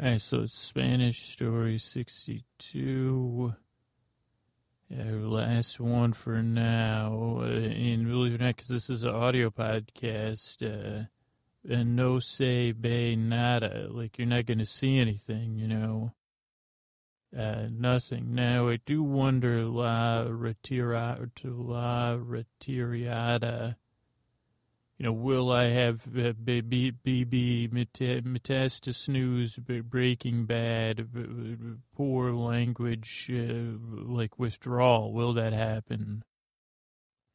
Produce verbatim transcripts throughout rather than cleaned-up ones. All right, so it's Spanish Story sixty-two. Our last one for now. Uh, and believe it or not, because this is an audio podcast, uh, and no se ve nada. Like, you're not going to see anything, you know. Uh, nothing. Now, I do wonder, la retira, la retirada. You know, will I have uh, B B, B B, Metastasis news, Breaking Bad, b- b- poor language, uh, like withdrawal? Will that happen?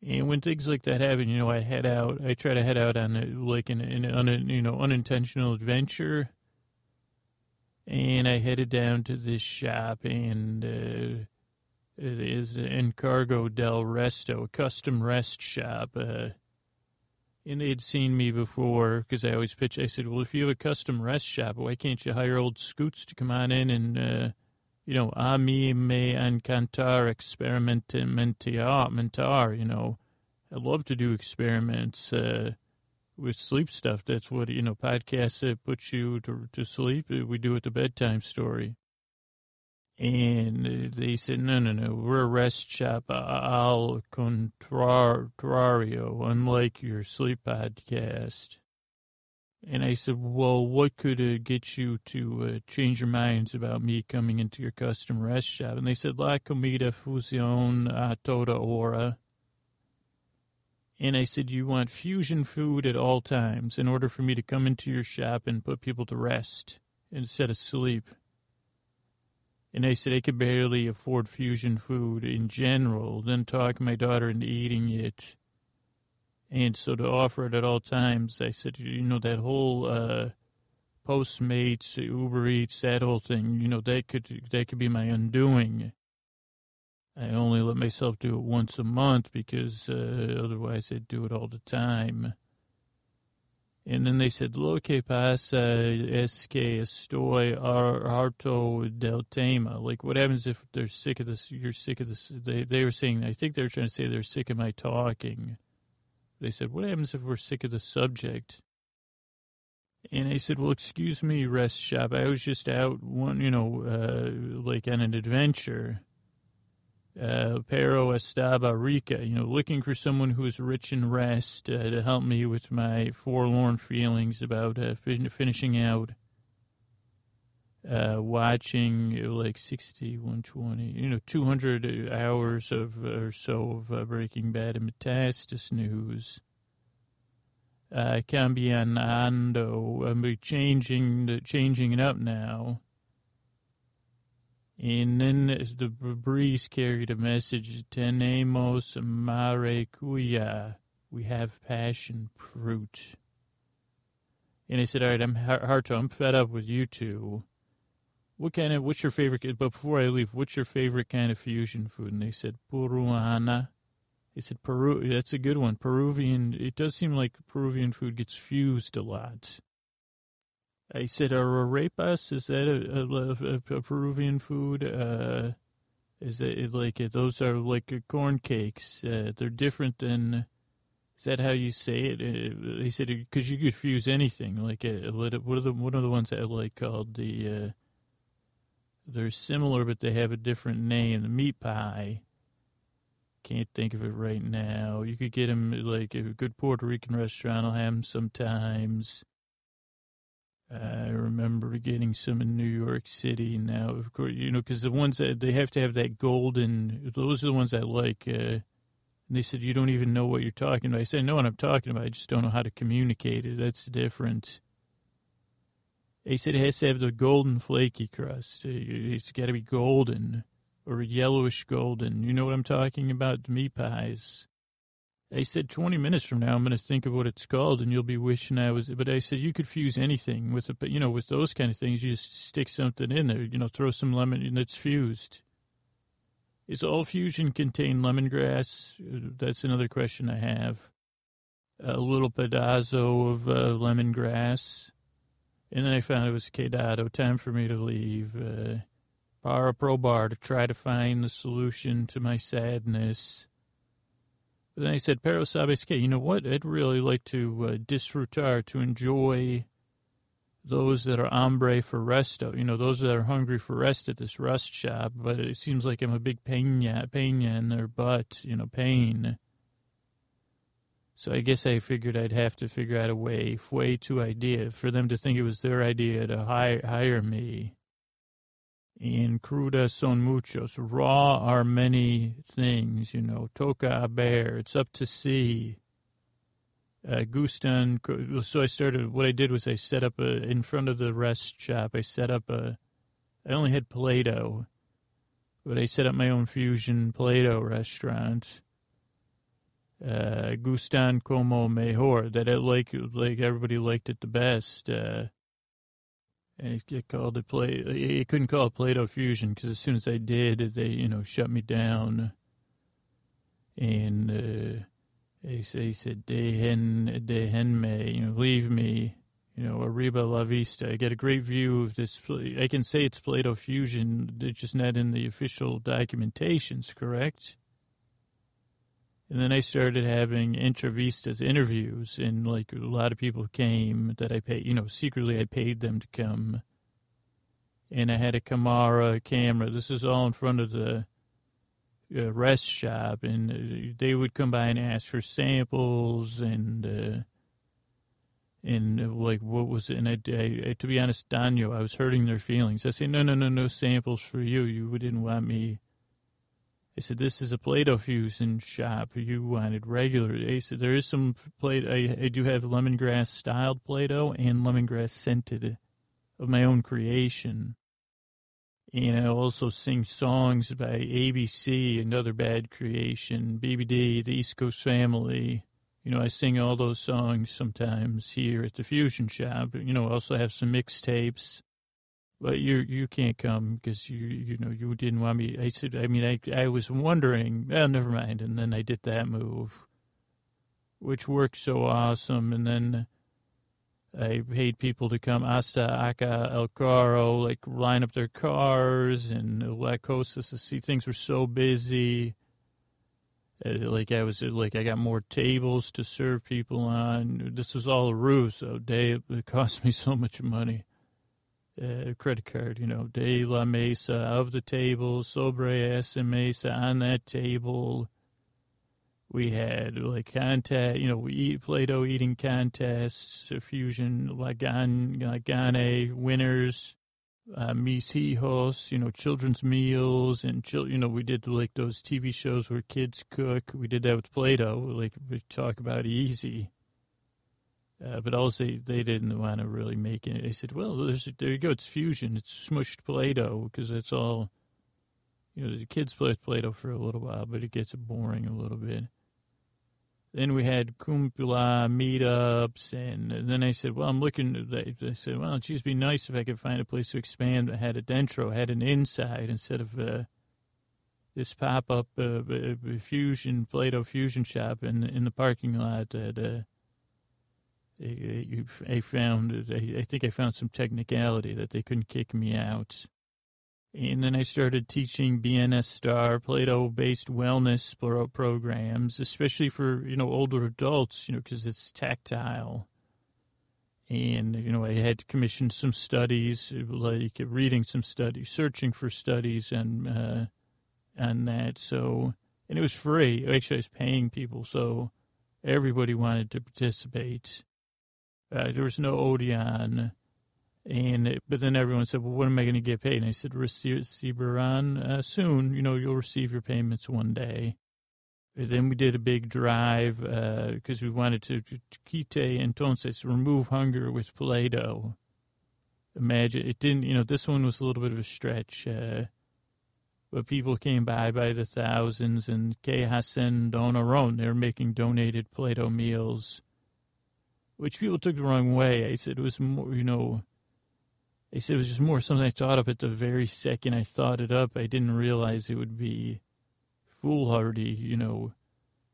And when things like that happen, you know, I head out. I try to head out on a, like an, an un, you know unintentional adventure. And I headed down to this shop, and uh, it is Encargo del Resto, a custom rest shop. Uh, And they'd seen me before, because I always pitch. I said, well, if you have a custom rest shop, why can't you hire old Scoots to come on in and, uh, you know, a mi me encantar experimentar, you know. I love to do experiments uh, with sleep stuff. That's what, you know, podcasts uh, put you to, to sleep. We do it the bedtime story. And they said, no, no, no, we're a rest shop al contrario, unlike your sleep podcast. And I said, well, what could uh, get you to uh, change your minds about me coming into your custom rest shop? And they said, la comida fusión a toda hora. And I said, you want fusion food at all times in order for me to come into your shop and put people to rest instead of sleep. And I said, I could barely afford fusion food in general, then talk my daughter into eating it. And so to offer it at all times, I said, you know, that whole uh, Postmates, Uber Eats, that whole thing, you know, that could that could be my undoing. I only let myself do it once a month because uh, otherwise I'd do it all the time. And then they said, lo que pasa es que estoy harto del tema. Like, what happens if they're sick of this, you're sick of this? They they were saying, I think they were trying to say they're sick of my talking. They said, what happens if we're sick of the subject? And I said, well, excuse me, rest shop. I was just out, one, you know, uh, like on an adventure. Uh, pero estaba rica, you know, looking for someone who is rich in rest uh, to help me with my forlorn feelings about uh, fin- finishing out uh, watching uh, like sixty, one twenty, you know, two hundred hours of or so of uh, Breaking Bad and Metastasis news. Uh, cambiando, I'm changing the changing it up now. And then the breeze carried a message, tenemos maracuya, we have passion fruit. And I said, all right, I'm Harto, I'm fed up with you two. What kind of, what's your favorite, but before I leave, what's your favorite kind of fusion food? And they said, Peruana. They said, Peru, that's a good one. Peruvian, it does seem like Peruvian food gets fused a lot. I said, are arepas, is that a, a, a, a Peruvian food? Uh, is that like, those are like corn cakes. Uh, they're different than, is that how you say it? Uh, they said, because you could fuse anything. Like, a, what are the, one of the ones that I like called the, uh, they're similar, but they have a different name, the meat pie. Can't think of it right now. You could get them, like, a good Puerto Rican restaurant will have them sometimes. I remember getting some in New York City now, of course, you know, because the ones that they have to have that golden, those are the ones I like. Uh, and they said, you don't even know what you're talking about. I said, I know what I'm talking about. I just don't know how to communicate it. That's different. They said it has to have the golden flaky crust. It's got to be golden or yellowish golden. You know what I'm talking about? The meat pies. I said, twenty minutes from now, I'm going to think of what it's called, and you'll be wishing I was. But I said, you could fuse anything with, a, you know, with those kind of things. You just stick something in there, you know, throw some lemon, and it's fused. Is all fusion contain lemongrass? That's another question I have. A little pedazo of uh, lemongrass. And then I found it was quedado, time for me to leave. Uh, para probar, to try to find the solution to my sadness. But then I said, pero sabes que, you know what? I'd really like to uh, disfrutar, to enjoy those that are hambre for resto, you know, those that are hungry for rest at this rest shop, but it seems like I'm a big peña, peña in their butt, you know, pain. So I guess I figured I'd have to figure out a way, way to idea, for them to think it was their idea to hire, hire me. And cruda son muchos, raw are many things, you know, toca a bear, it's up to see. Uh, Gustan, so I started, what I did was I set up a, in front of the rest shop, I set up a, I only had Play-Doh, but I set up my own fusion Play-Doh restaurant. Uh, Gustan como mejor, that I like, like everybody liked it the best. Uh, and it called it Play, it couldn't call it Play-Doh fusion, because as soon as I did, they, you know, shut me down. And, uh, He said, dejen, dejenme, you know, leave me, you know, arriba la vista. I get a great view of this. I can say it's Play-Doh fusion. It's just not in the official documentations, correct? And then I started having entrevistas, interviews, and, like, a lot of people came that I paid, you know, secretly I paid them to come. And I had a Camara camera. This is all in front of the Uh, rest shop, and uh, they would come by and ask for samples, and uh, and uh, like what was it? And I, I, I, to be honest, Daniel, I was hurting their feelings. I said, no, no, no, no samples for you. You didn't want me. I said, this is a Play-Doh fusion shop. You wanted regular. I said, there is some Play-Doh. I, I do have lemongrass styled Play-Doh and lemongrass scented of my own creation. And I also sing songs by A B C, Another Bad Creation, B B D, the East Coast Family. You know, I sing all those songs sometimes here at the Fusion Shop. You know, I also have some mixtapes. But you you can't come because, you you know, you didn't want me. I said, I mean, I, I was wondering, oh, never mind. And then I did that move, which worked so awesome. And then I paid people to come hasta acá el carro, like line up their cars and La Costa to see. Things were so busy. Like I was, like I got more tables to serve people on. This was all a ruse. So day it cost me so much money, uh, credit card. You know, de la mesa of the table, sobre esa mesa on that table. We had, like, contest, you know, we eat Play-Doh eating contests, fusion, lagane, lagane winners, uh, mis hijos, you know, children's meals, and, chil- you know, we did, like, those T V shows where kids cook. We did that with Play-Doh, like, we talk about easy. Uh, but also, they, they didn't want to really make it. They said, well, there's, there you go, it's fusion, it's smushed Play-Doh, because that's all, you know, the kids play with Play-Doh for a little while, but it gets boring a little bit. Then we had kumpula meetups, and, and then I said, well, I'm looking, they, they said, well, it'd just be nice if I could find a place to expand. I had a dentro, had an inside instead of uh, this pop-up uh, fusion, Play-Doh fusion shop in, in the parking lot that uh, I, I found, I, I think I found some technicality that they couldn't kick me out. And then I started teaching B N S Star, Play-Doh-based wellness programs, especially for, you know, older adults, you know, because it's tactile. And, you know, I had commissioned some studies, like reading some studies, searching for studies and uh, on that. So, and it was free. Actually, I was paying people, so everybody wanted to participate. Uh, there was no Odeon. And but then everyone said, well, when am I going to get paid? And I said, Reciberan uh, soon. You know, you'll receive your payments one day. And then we did a big drive because uh, we wanted to quite entonces, remove hunger with Play-Doh. Imagine, it didn't, you know, this one was a little bit of a stretch. Uh, but people came by by the thousands, and que hacen donaron, they were making donated Play-Doh meals, which people took the wrong way. I said it was more, you know, I said it was just more something I thought up at the very second I thought it up. I didn't realize it would be foolhardy, you know.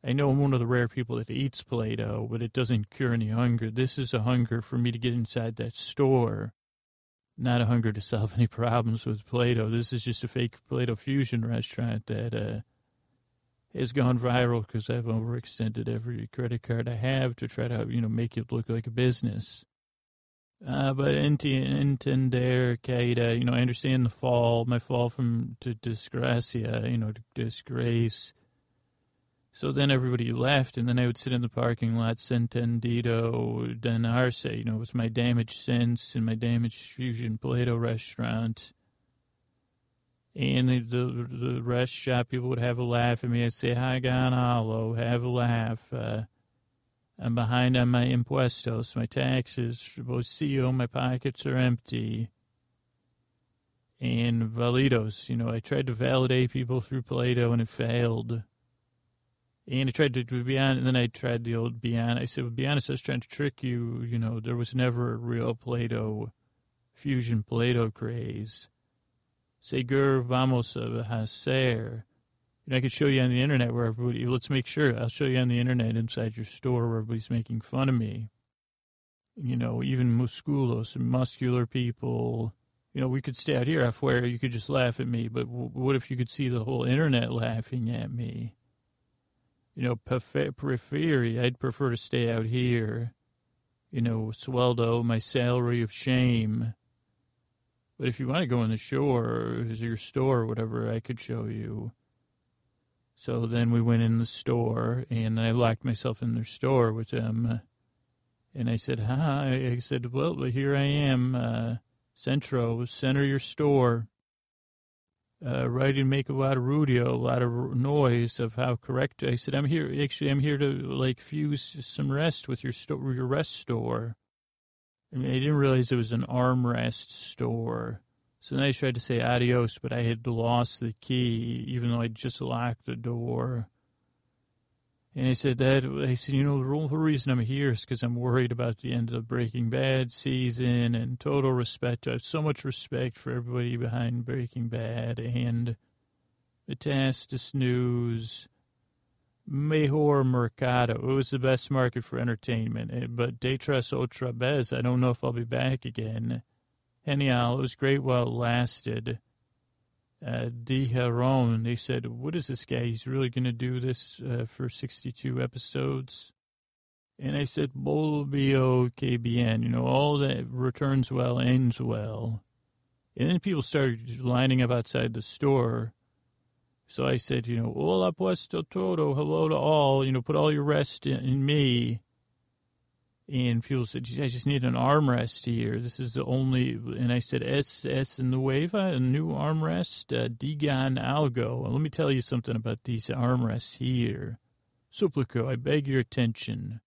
I know I'm one of the rare people that eats Play-Doh, but it doesn't cure any hunger. This is a hunger for me to get inside that store, not a hunger to solve any problems with Play-Doh. This is just a fake Play-Doh fusion restaurant that uh, has gone viral because I've overextended every credit card I have to try to, you know, make it look like a business. Uh, but entender caída, you know, I understand the fall, my fall from to disgracia, you know, disgrace. So then everybody left, and then I would sit in the parking lot, sentendido denarse, you know, with my damaged sense and my damaged fusion Play-Doh restaurant. And the, the the rest shop people would have a laugh at me. I'd say, hi, Gonalo, have a laugh. Uh, I'm behind on my impuestos, my taxes. Bolsillo, my pockets are empty. And validos, you know, I tried to validate people through Play-Doh, and it failed. And I tried to, to be honest, and then I tried the old be honest. I said, well, be honest, I was trying to trick you. You know, there was never a real Play-Doh, fusion Play-Doh craze. Segur vamos a hacer. You know, I could show you on the internet where everybody, let's make sure, I'll show you on the internet inside your store where everybody's making fun of me. You know, even musculos, muscular people. You know, we could stay out here off where you could just laugh at me, but w- what if you could see the whole internet laughing at me? You know, preferi, I'd prefer to stay out here. You know, sueldo, my salary of shame. But if you want to go in the shore or your store or whatever, I could show you. So then we went in the store, and I locked myself in their store with them. And I said, hi. I said, well, here I am, uh, Centro, center your store. Uh, right, and make a lot of ruido, a lot of noise of how correct. I said, I'm here, actually, I'm here to, like, fuse some rest with your store, your rest store. I mean, I didn't realize it was an armrest store. So then I tried to say adios, but I had lost the key, even though I just locked the door. And I said that, I said, you know, the whole reason I'm here is because I'm worried about the end of the Breaking Bad season, and total respect. I have so much respect for everybody behind Breaking Bad and Metastasis News. Mejor mercado. It was the best market for entertainment. But de tres otra vez, I don't know if I'll be back again. Genial. It was great while it lasted. Uh, Dijeron, they said, what is this guy? He's really going to do this uh, for sixty-two episodes? And I said, Volvio que bien. You know, all that returns well, ends well. And then people started lining up outside the store. So I said, you know, hola puesto todo, hello to all, you know, put all your rest in, in me. And people said, I just need an armrest here. This is the only, and I said, es, es en nueva, a new armrest, uh, digan algo. And let me tell you something about these armrests here. Suplico, I beg your attention.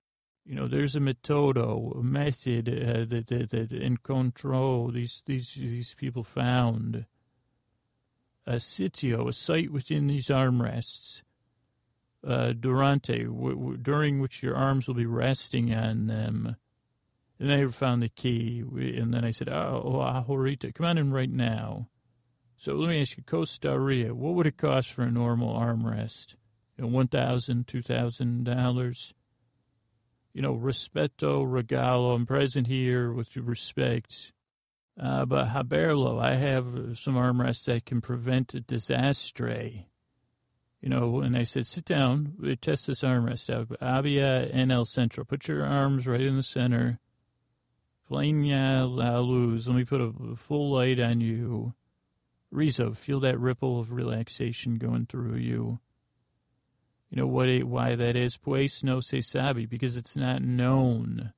You know, there's a metodo, a method uh, that, that, that encontró, these, these, these people found. A sitio, a site within these armrests, uh, durante, w- w- during which your arms will be resting on them. And I found the key, we, and then I said, oh, oh, ahorita, come on in right now. So let me ask you, Costa Rica, what would it cost for a normal armrest? You know, one thousand dollars, two thousand dollars? You know, respeto, regalo, I'm present here with respect. Uh, but Haberlo, I have some armrests that can prevent a disaster. You know, and I said, sit down, we test this armrest out. Abia N L Central, put your arms right in the center. Plena la luz, let me put a full light on you. Rizo, feel that ripple of relaxation going through you. You know what? Why that is? Pues no se sabe, because it's not known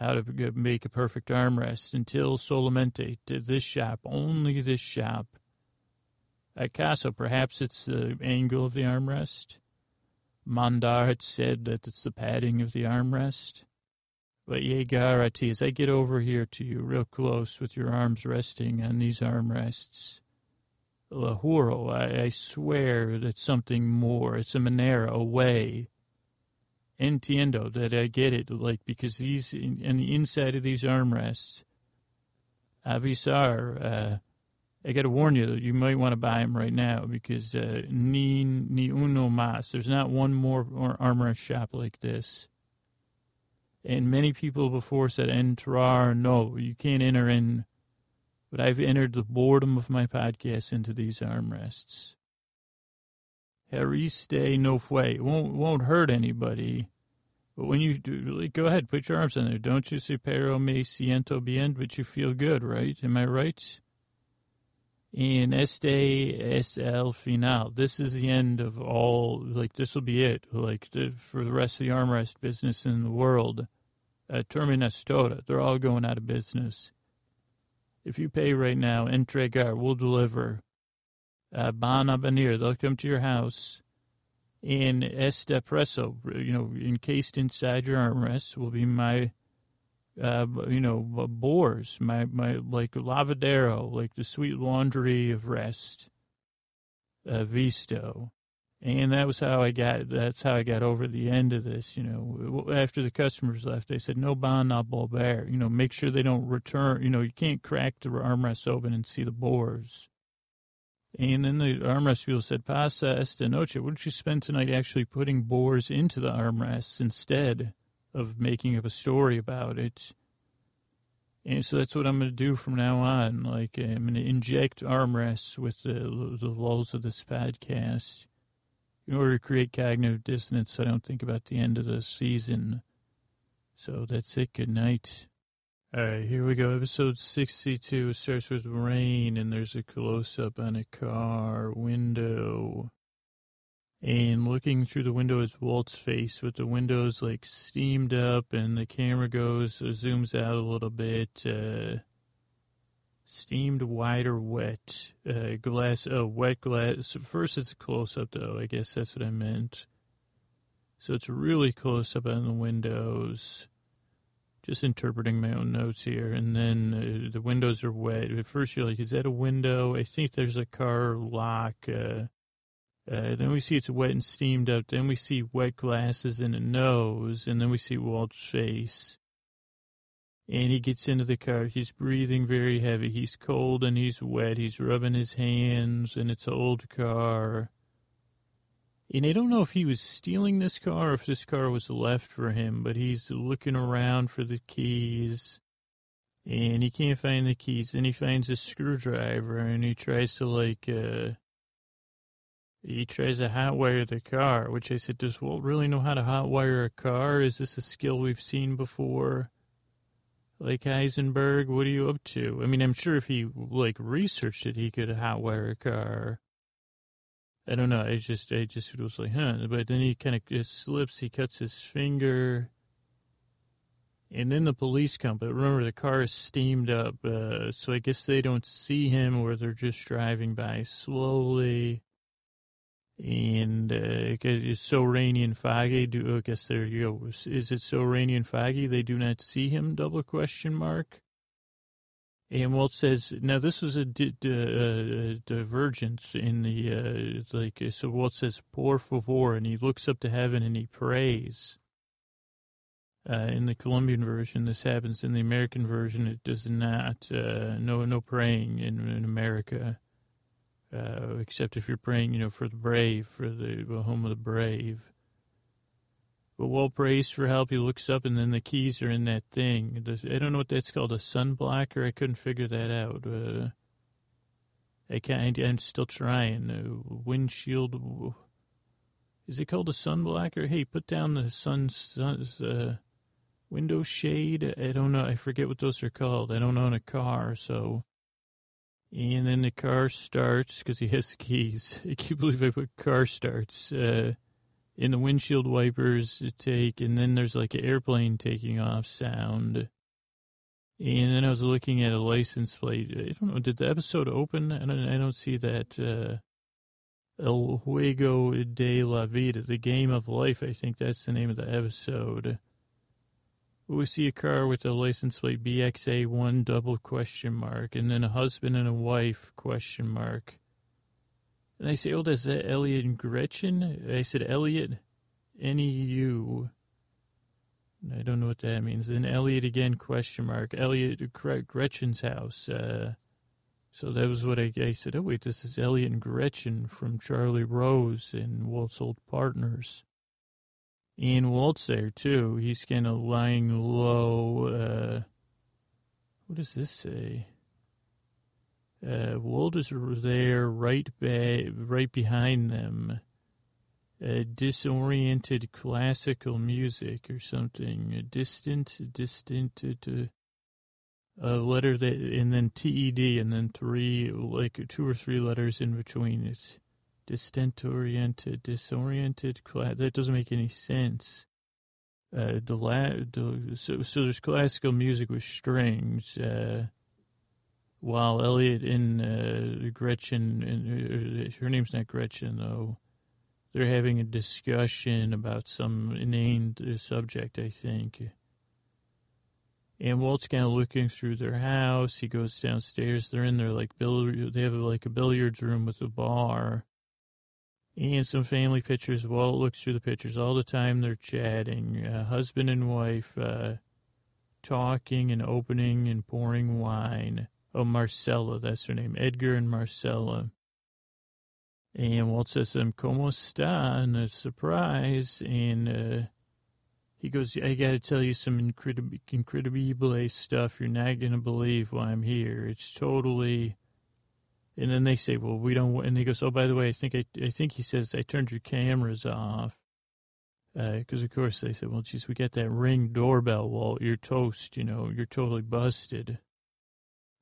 how to make a perfect armrest until solamente, to this shop, only this shop. Acaso, perhaps it's the angle of the armrest. Mandar had said that it's the padding of the armrest. But yegarati, as I get over here to you real close with your arms resting on these armrests, Lahuro, I, I swear that something more, it's a manera, a way. Entiendo, that I get it, like, because these, in, in the inside of these armrests, avisar, uh, I got to warn you, you might want to buy them right now, because uh, ni, ni uno más, there's not one more armrest shop like this. And many people before said, entrar, no, you can't enter in, but I've entered the boredom of my podcast into these armrests. Hariste no fue. It won't, won't hurt anybody. But when you do, go ahead, put your arms on there. Don't you say, pero me siento bien, but you feel good, right? Am I right? And este es el final. This is the end of all, like, this will be it, like, the, for the rest of the arm rest business in the world. Uh, Terminas toda. They're all going out of business. If you pay right now, entregar, we'll deliver. Uh, Bon Avenir, they'll come to your house. And este preso, you know, encased inside your armrest will be my, uh, you know, bores, my, my, like, lavadero, like the sweet laundry of rest, uh, visto. And that was how I got, that's how I got over the end of this, you know. After the customers left, they said, no bon a volver, you know, make sure they don't return, you know, you can't crack the armrest open and see the bores. And then the armrest people said, pasa esta noche. Why don't you spend tonight actually putting bores into the armrests instead of making up a story about it? And so that's what I'm going to do from now on. Like, I'm going to inject armrests with the, the lulls of this podcast in order to create cognitive dissonance so I don't think about the end of the season. So that's it. Good night. All right, here we go. Episode sixty-two starts with rain, and there's a close-up on a car window. And looking through the window is Walt's face, with the windows, like, steamed up, and the camera goes, zooms out a little bit. Uh, steamed, wide, or wet. Uh, glass, oh, wet glass. First, it's a close-up, though. I guess that's what I meant. So it's really close-up on the windows. Just interpreting my own notes here. And then uh, the windows are wet. At first, you're like, is that a window? I think there's a car lock. Uh, uh, then we see it's wet and steamed up. Then we see wet glasses and a nose. And then we see Walt's face. And he gets into the car. He's breathing very heavy. He's cold and he's wet. He's rubbing his hands. And it's an old car. And I don't know if he was stealing this car or if this car was left for him, but he's looking around for the keys, and he can't find the keys. And he finds a screwdriver, and he tries to, like, uh, he tries to hotwire the car, which I said, does Walt really know how to hotwire a car? Is this a skill we've seen before? Like, Heisenberg, what are you up to? I mean, I'm sure if he, like, researched it, he could hotwire a car. I don't know. I just, I just was like, huh. But then he kind of slips. He cuts his finger. And then the police come. But remember, the car is steamed up. Uh, so I guess they don't see him, or they're just driving by slowly. And uh, it's so rainy and foggy. Do, I guess there you go. Is it so rainy and foggy they do not see him? Double question mark. And Walt says, now this was a di- di- uh, divergence in the, uh, like, so Walt says, por favor, and he looks up to heaven and he prays. Uh, in the Colombian version, this happens. In the American version, it does not, uh, no no praying in, in America, uh, except if you're praying, you know, for the brave, for the home of the brave. But Walt prays for help. He looks up, and then the keys are in that thing. I don't know what that's called, a sunblocker. I couldn't figure that out. Uh, I can't, I'm still trying. Uh, windshield. Is it called a sunblocker? Hey, put down the sun, sun uh, window shade. I don't know. I forget what those are called. I don't own a car, so. And then the car starts because he has the keys. I can't believe I put car starts. Uh, And the windshield wipers take, and then there's like an airplane taking off sound. And then I was looking at a license plate. I don't know, did the episode open? I don't, I don't see that. Uh, El Juego de la Vida, the game of life, I think that's the name of the episode. We see a car with a license plate, B X A one, double question mark, and then a husband and a wife, question mark. And I say, oh, that's Elliot and Gretchen? I said, Elliot, N E U. I don't know what that means. Then Elliot again, question mark. Elliot, Gretchen's house. Uh, so that was what I, I said. Oh, wait, this is Elliot and Gretchen from Charlie Rose and Walt's old partners. And Walt's there, too. He's kind of lying low. Uh, what does this say? Uh, Walt is there right, ba- right behind them. uh, disoriented classical music or something. A distant, distant, uh, a letter that, and then T E D, and then three, like two or three letters in between. It's distant-oriented, disoriented. Cla- that doesn't make any sense. Uh, the la- the, so, so there's classical music with strings, uh, while Elliot and uh, Gretchen, and her name's not Gretchen, though, they're having a discussion about some inane subject, I think. And Walt's kind of looking through their house. He goes downstairs. They're in their, like, billiard, they have, like, a billiards room with a bar. And some family pictures. Walt looks through the pictures all the time. They're chatting, uh, husband and wife, uh, talking and opening and pouring wine. Oh, Marcella, that's her name. Edgar and Marcella. And Walt says to them, "Como está?" And a surprise. And uh, he goes, "I got to tell you some incredib- incredible stuff. You're not going to believe why I'm here. It's totally..." And then they say, "Well, we don't," and he goes, "Oh, by the way, I think I, I think he says, I turned your cameras off." Because, uh, of course, they said, "Well, geez, we got that Ring doorbell, Walt. You're toast, you know, you're totally busted."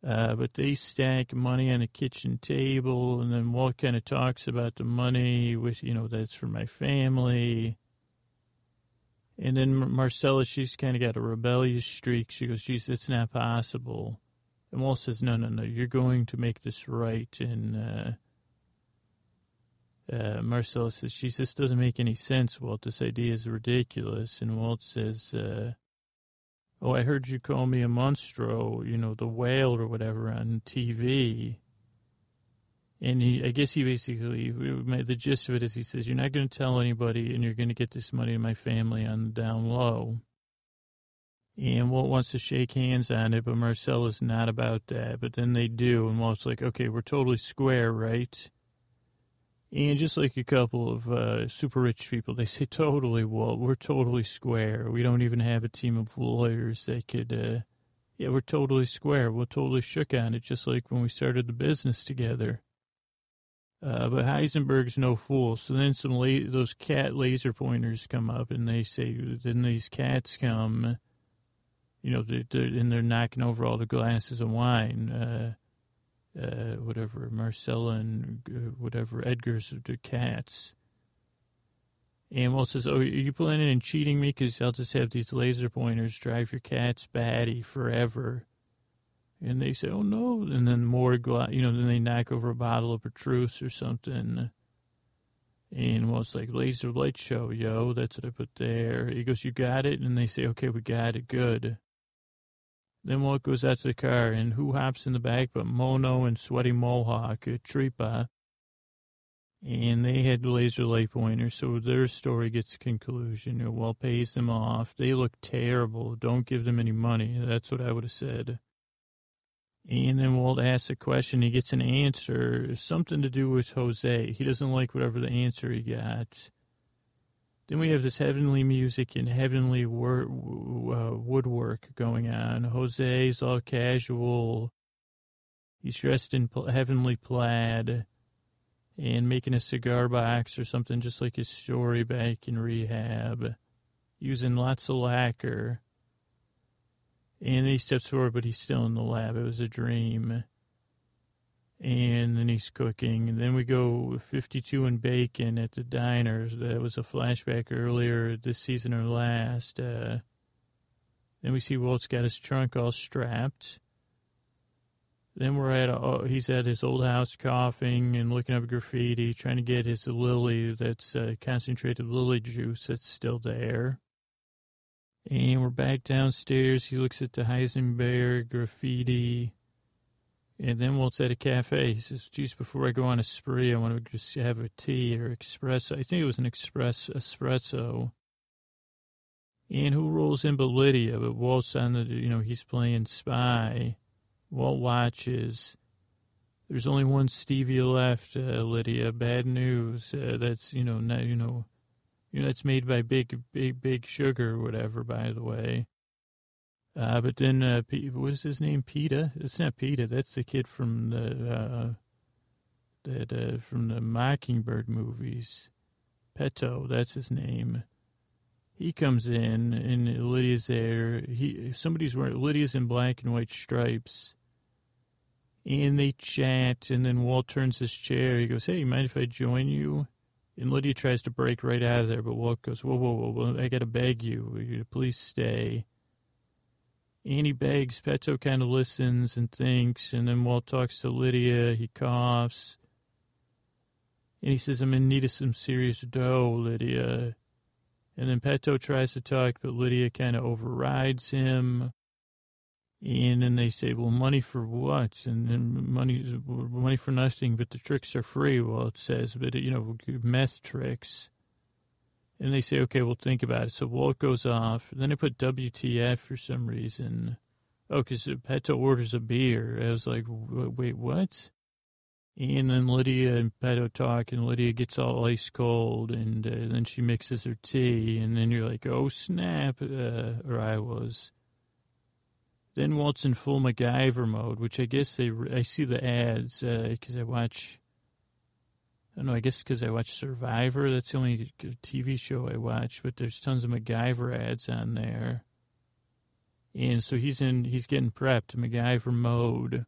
Uh, but they stack money on a kitchen table, and then Walt kind of talks about the money, which, you know, that's for my family. And then Marcella, she's kind of got a rebellious streak. She goes, "Geez, that's not possible." And Walt says, no, no, no, you're going to make this right. And uh, uh, Marcella says, "Geez, this doesn't make any sense, Walt. This idea is ridiculous." And Walt says, uh, "Oh, I heard you call me a monstro, you know, the whale or whatever on T V." And he, I guess he basically, the gist of it is he says, "You're not going to tell anybody, and you're going to get this money to my family on the down low." And Walt wants to shake hands on it, but Marcella's not about that. But then they do, and Walt's like, "Okay, we're totally square, right?" And just like a couple of uh, super rich people, they say, "Totally, Walt, we're totally square. We don't even have a team of lawyers that could, uh, yeah, we're totally square. We're totally shook on it, just like when we started the business together." Uh, but Heisenberg's no fool. So then some la- those cat laser pointers come up, and they say, then these cats come... You know, they're, they're, and they're knocking over all the glasses of wine, uh, uh, whatever, Marcella and uh, whatever, Edgar's the cats. And Walt says, "Oh, are you planning on cheating me? Because I'll just have these laser pointers drive your cats batty forever." And they say, "Oh, no." And then more, gla- you know, then they knock over a bottle of Petrus or something. And Walt's like, "Laser light show, yo, that's what I put there." He goes, "You got it?" And they say, "Okay, we got it, good." Then Walt goes out to the car, and who hops in the back but Mono and Sweaty Mohawk, Tripa. And they had laser light pointers, so their story gets conclusion. And Walt pays them off. They look terrible. Don't give them any money. That's what I would have said. And then Walt asks a question. He gets an answer, something to do with Jose. He doesn't like whatever the answer he got. Then we have this heavenly music and heavenly wor- uh, woodwork going on. Jose's all casual. He's dressed in pl- heavenly plaid and making a cigar box or something, just like his story back in rehab, using lots of lacquer. And he steps forward, but he's still in the lab. It was a dream. And then he's cooking. And then we go fifty-two and bacon at the diner. That was a flashback earlier this season or last. Uh, then we see Walt's got his trunk all strapped. Then we're at a, he's at his old house coughing and looking up graffiti, trying to get his lily that's uh, concentrated lily juice that's still there. And we're back downstairs. He looks at the Heisenberg graffiti. And then Walt's at a cafe. He says, "Geez, before I go on a spree, I want to just have a tea or espresso." I think it was an express espresso. And who rolls in but Lydia? But Walt's on the, you know, he's playing spy. Walt watches. There's only one Stevia left, uh, Lydia. Bad news. Uh, that's, you know, not, you know. You know, it's made by big, big, big sugar or whatever, by the way. Uh, but then, uh, P- what is his name? PETA? It's not PETA. That's the kid from the, uh, that, uh, from the Mockingbird movies. Peto, that's his name. He comes in, and Lydia's there. He Somebody's wearing, Lydia's in black and white stripes. And they chat, and then Walt turns his chair. He goes, hey, you mind if I join you? And Lydia tries to break right out of there, but Walt goes, whoa, whoa, whoa, whoa, I got to beg you. Please stay. And he begs. Peto kind of listens and thinks, and then Walt talks to Lydia. He coughs. And he says, I'm in need of some serious dough, Lydia. And then Peto tries to talk, but Lydia kind of overrides him. And then they say, well, money for what? And then money, money for nothing, but the tricks are free, well, it says, but, you know, meth tricks. And they say, okay, we'll think about it. So Walt goes off. Then I put W T F for some reason. Oh, because Peto orders a beer. I was like, wait, what? And then Lydia and Peto talk, and Lydia gets all ice cold, and uh, then she mixes her tea, and then you're like, oh, snap, uh, or I was. Then Walt's in full MacGyver mode, which I guess they, I see the ads, because uh, I watch, I don't know, I guess because I watch Survivor, that's the only T V show I watch, but there's tons of MacGyver ads on there. And so he's in, he's getting prepped, MacGyver mode.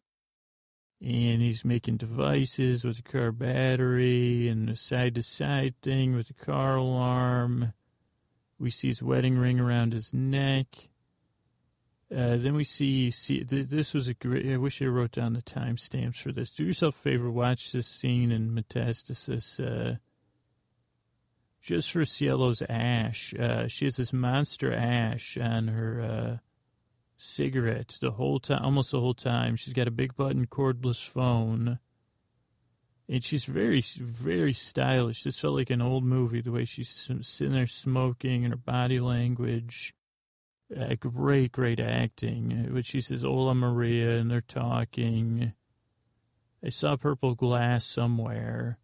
And he's making devices with a car battery and a side-to-side thing with a car alarm. We see his wedding ring around his neck. Uh, then we see, see, this was a great, I wish I wrote down the timestamps for this. Do yourself a favor, watch this scene in Metastasis. Uh, just for Cielo's ash. Uh, she has this monster ash on her... Uh, cigarettes the whole time, almost the whole time. She's got a big button cordless phone. And she's very, very stylish. This felt like an old movie, the way she's sitting there smoking and her body language. Uh, great, great acting. But she says, Hola Maria, and they're talking. I saw purple glass somewhere.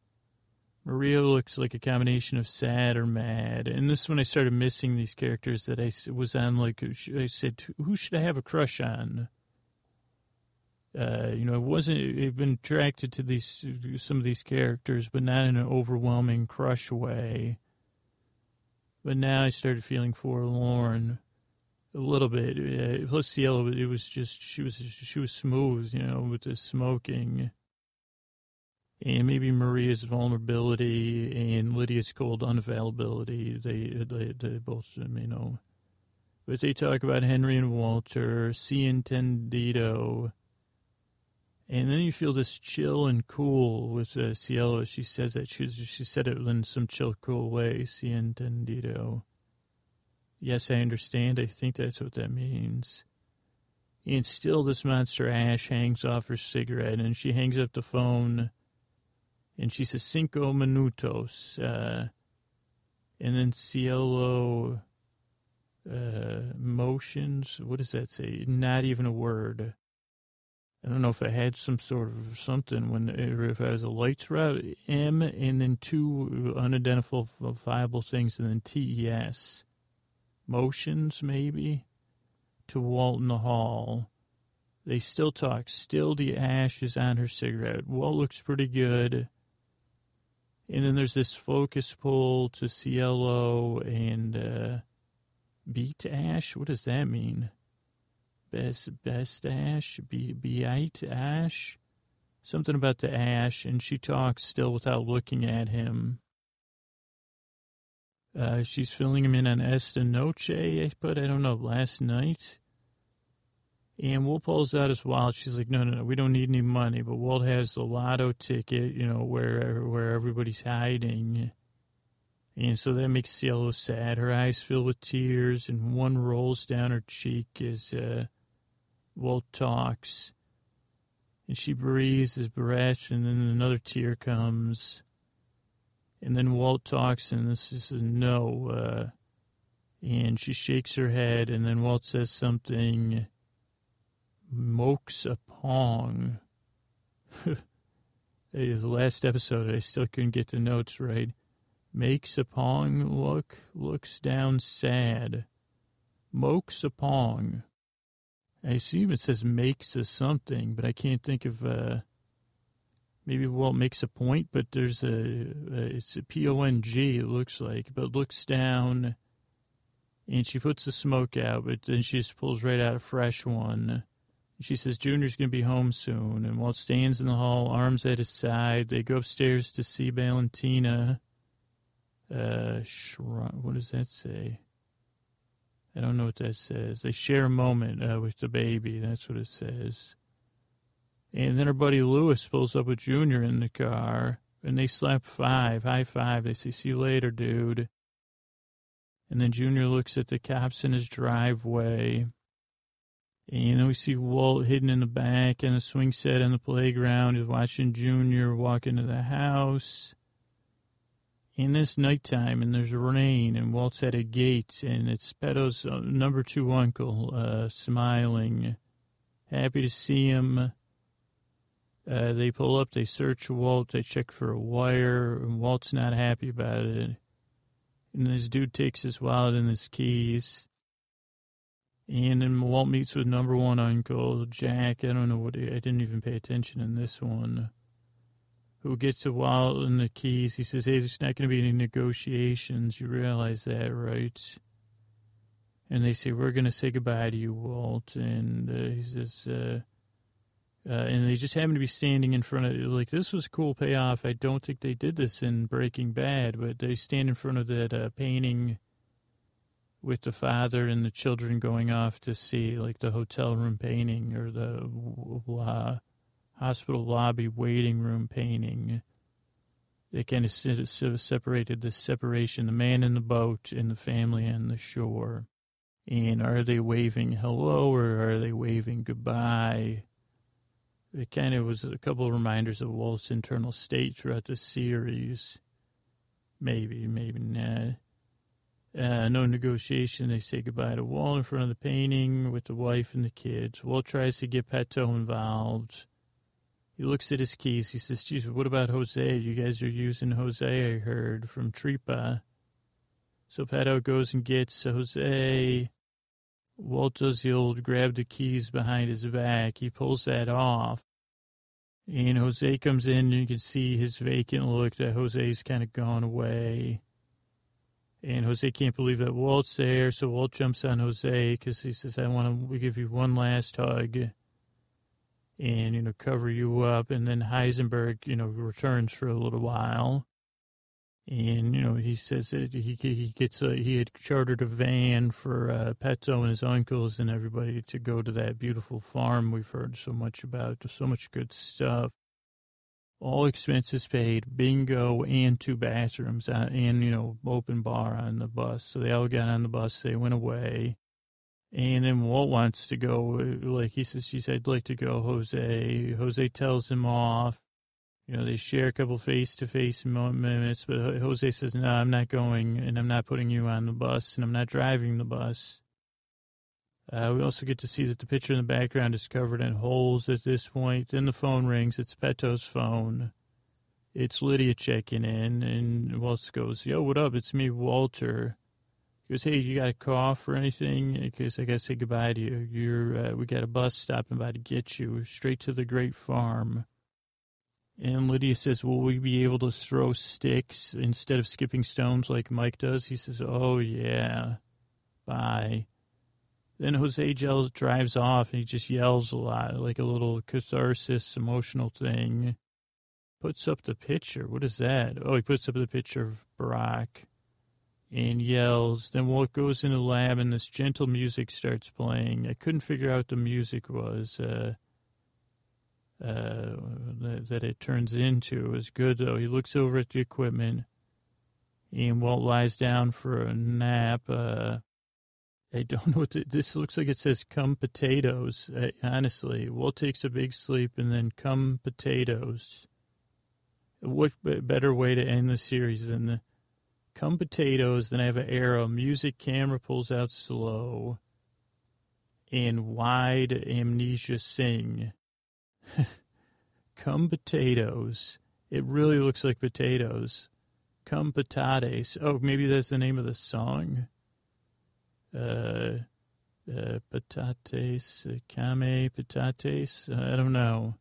Maria looks like a combination of sad or mad. And this is when I started missing these characters that I was on, like, I said, who should I have a crush on? Uh, you know, I wasn't, I've been attracted to these, some of these characters, but not in an overwhelming crush way. But now I started feeling forlorn a little bit. Uh, plus Cielo, it was just, she was, she was smooth, you know, with the smoking. And maybe Maria's vulnerability and Lydia's cold unavailability, they, they, they both, you know. But they talk about Henry and Walter, C. Entendido. And then you feel this chill and cool with uh, Cielo. She says that. She, she said it in some chill, cool way, C. Entendido. Yes, I understand. I think that's what that means. And still this monster ash hangs off her cigarette, and she hangs up the phone. And she says, cinco minutos. Uh, and then Cielo uh, motions. What does that say? Not even a word. I don't know if I had some sort of something, when, or if I was a lights route. M and then two unidentifiable things, and then T E S. Motions, maybe, to Walt in the hall. They still talk. Still the ash is on her cigarette. Walt looks pretty good. And then there's this focus pull to Cielo and uh, beat ash. What does that mean? Best best ash? Be, beat ash? Something about the ash. And she talks still without looking at him. Uh, she's filling him in on Esta Noche, I put, I don't know, last night. And Walt pulls out his wallet. She's like, no, no, no, we don't need any money. But Walt has the lotto ticket, you know, where where everybody's hiding. And so that makes Cielo sad. Her eyes fill with tears, and one rolls down her cheek as uh, Walt talks. And she breathes his breath, and then another tear comes. And then Walt talks, and this is a no. Uh, and she shakes her head, and then Walt says something... Mokes a pong. The last episode, I still couldn't get the notes right. Makes a pong look, looks down sad. Mokes a pong. I assume it says makes a something, but I can't think of uh, Maybe Walt makes a point, but there's a, a it's a P O N G, it looks like, but looks down, and she puts the smoke out, but then she just pulls right out a fresh one. She says, Junior's going to be home soon, and Walt stands in the hall, arms at his side. They go upstairs to see Valentina. Uh, shrunk, what does that say? I don't know what that says. They share a moment uh, with the baby. That's what it says. And then her buddy Lewis pulls up with Junior in the car, and they slap five, high five. They say, see you later, dude. And then Junior looks at the cops in his driveway. And then we see Walt hidden in the back and a swing set on the playground. He's watching Junior walk into the house. And it's nighttime, and there's rain, and Walt's at a gate, and it's Peto's uh, number two uncle uh, smiling, happy to see him. Uh, they pull up, they search Walt, they check for a wire, and Walt's not happy about it. And this dude takes his wallet and his keys. And then Walt meets with number one uncle, Jack, I don't know what, I didn't even pay attention in this one, who gets the wallet and the keys. He says, hey, there's not going to be any negotiations, you realize that, right? And they say, we're going to say goodbye to you, Walt. And uh, he says, uh, Uh, and they just happen to be standing in front of, like, this was a cool payoff. I don't think they did this in Breaking Bad, but they stand in front of that uh, painting with the father and the children going off to see, like, the hotel room painting or the uh, hospital lobby waiting room painting. They kind of separated this separation, the man in the boat and the family on the shore. And are they waving hello or are they waving goodbye? It kind of was a couple of reminders of Walt's internal state throughout the series. Maybe, maybe not. Uh, no negotiation. They say goodbye to Walt in front of the painting with the wife and the kids. Walt tries to get Pato involved. He looks at his keys. He says, geez, what about Jose? You guys are using Jose, I heard, from Tripa. So Pato goes and gets Jose. Walt does the old grab the keys behind his back. He pulls that off. And Jose comes in, and you can see his vacant look that Jose's kind of gone away. And Jose can't believe that Walt's there, so Walt jumps on Jose because he says, I want to give you one last hug and, you know, cover you up. And then Heisenberg, you know, returns for a little while. And, you know, he says that he he gets a, he had chartered a van for uh, Peto and his uncles and everybody to go to that beautiful farm we've heard so much about. There's so much good stuff. All expenses paid, bingo, and two bathrooms, uh, and, you know, open bar on the bus. So they all got on the bus. They went away. And then Walt wants to go, like he says, she said, I'd like to go, Jose. Jose tells him off. You know, they share a couple face-to-face moments, but Jose says, no, I'm not going, and I'm not putting you on the bus, and I'm not driving the bus. Uh, we also get to see that the picture in the background is covered in holes at this point. Then the phone rings. It's Peto's phone. It's Lydia checking in, and Walt goes, yo, what up? It's me, Walter. He goes, hey, you got a cough or anything? He goes, I got to say goodbye to you. You're, uh, we got a bus stopping by to get you straight to the great farm. And Lydia says, will we be able to throw sticks instead of skipping stones like Mike does? He says, oh, yeah, bye. Then Jose yells, drives off, and he just yells a lot, like a little catharsis emotional thing. Puts up the picture. What is that? Oh, he puts up the picture of Barack and yells. Then Walt goes in the lab, and this gentle music starts playing. I couldn't figure out what the music was. Uh Uh, that, that it turns into. It was good, though. He looks over at the equipment, and Walt lies down for a nap. Uh, I don't know what the, this looks like. It says, come potatoes. Uh, honestly, Walt takes a big sleep and then come potatoes. What better way to end the series than the come potatoes? Then I have an arrow. Music camera pulls out slow, and wide amnesia sing. Come potatoes. It really looks like potatoes. Come patates. Oh, maybe that's the name of the song. Uh, uh, patates, uh, kame, patates. Uh, I don't know.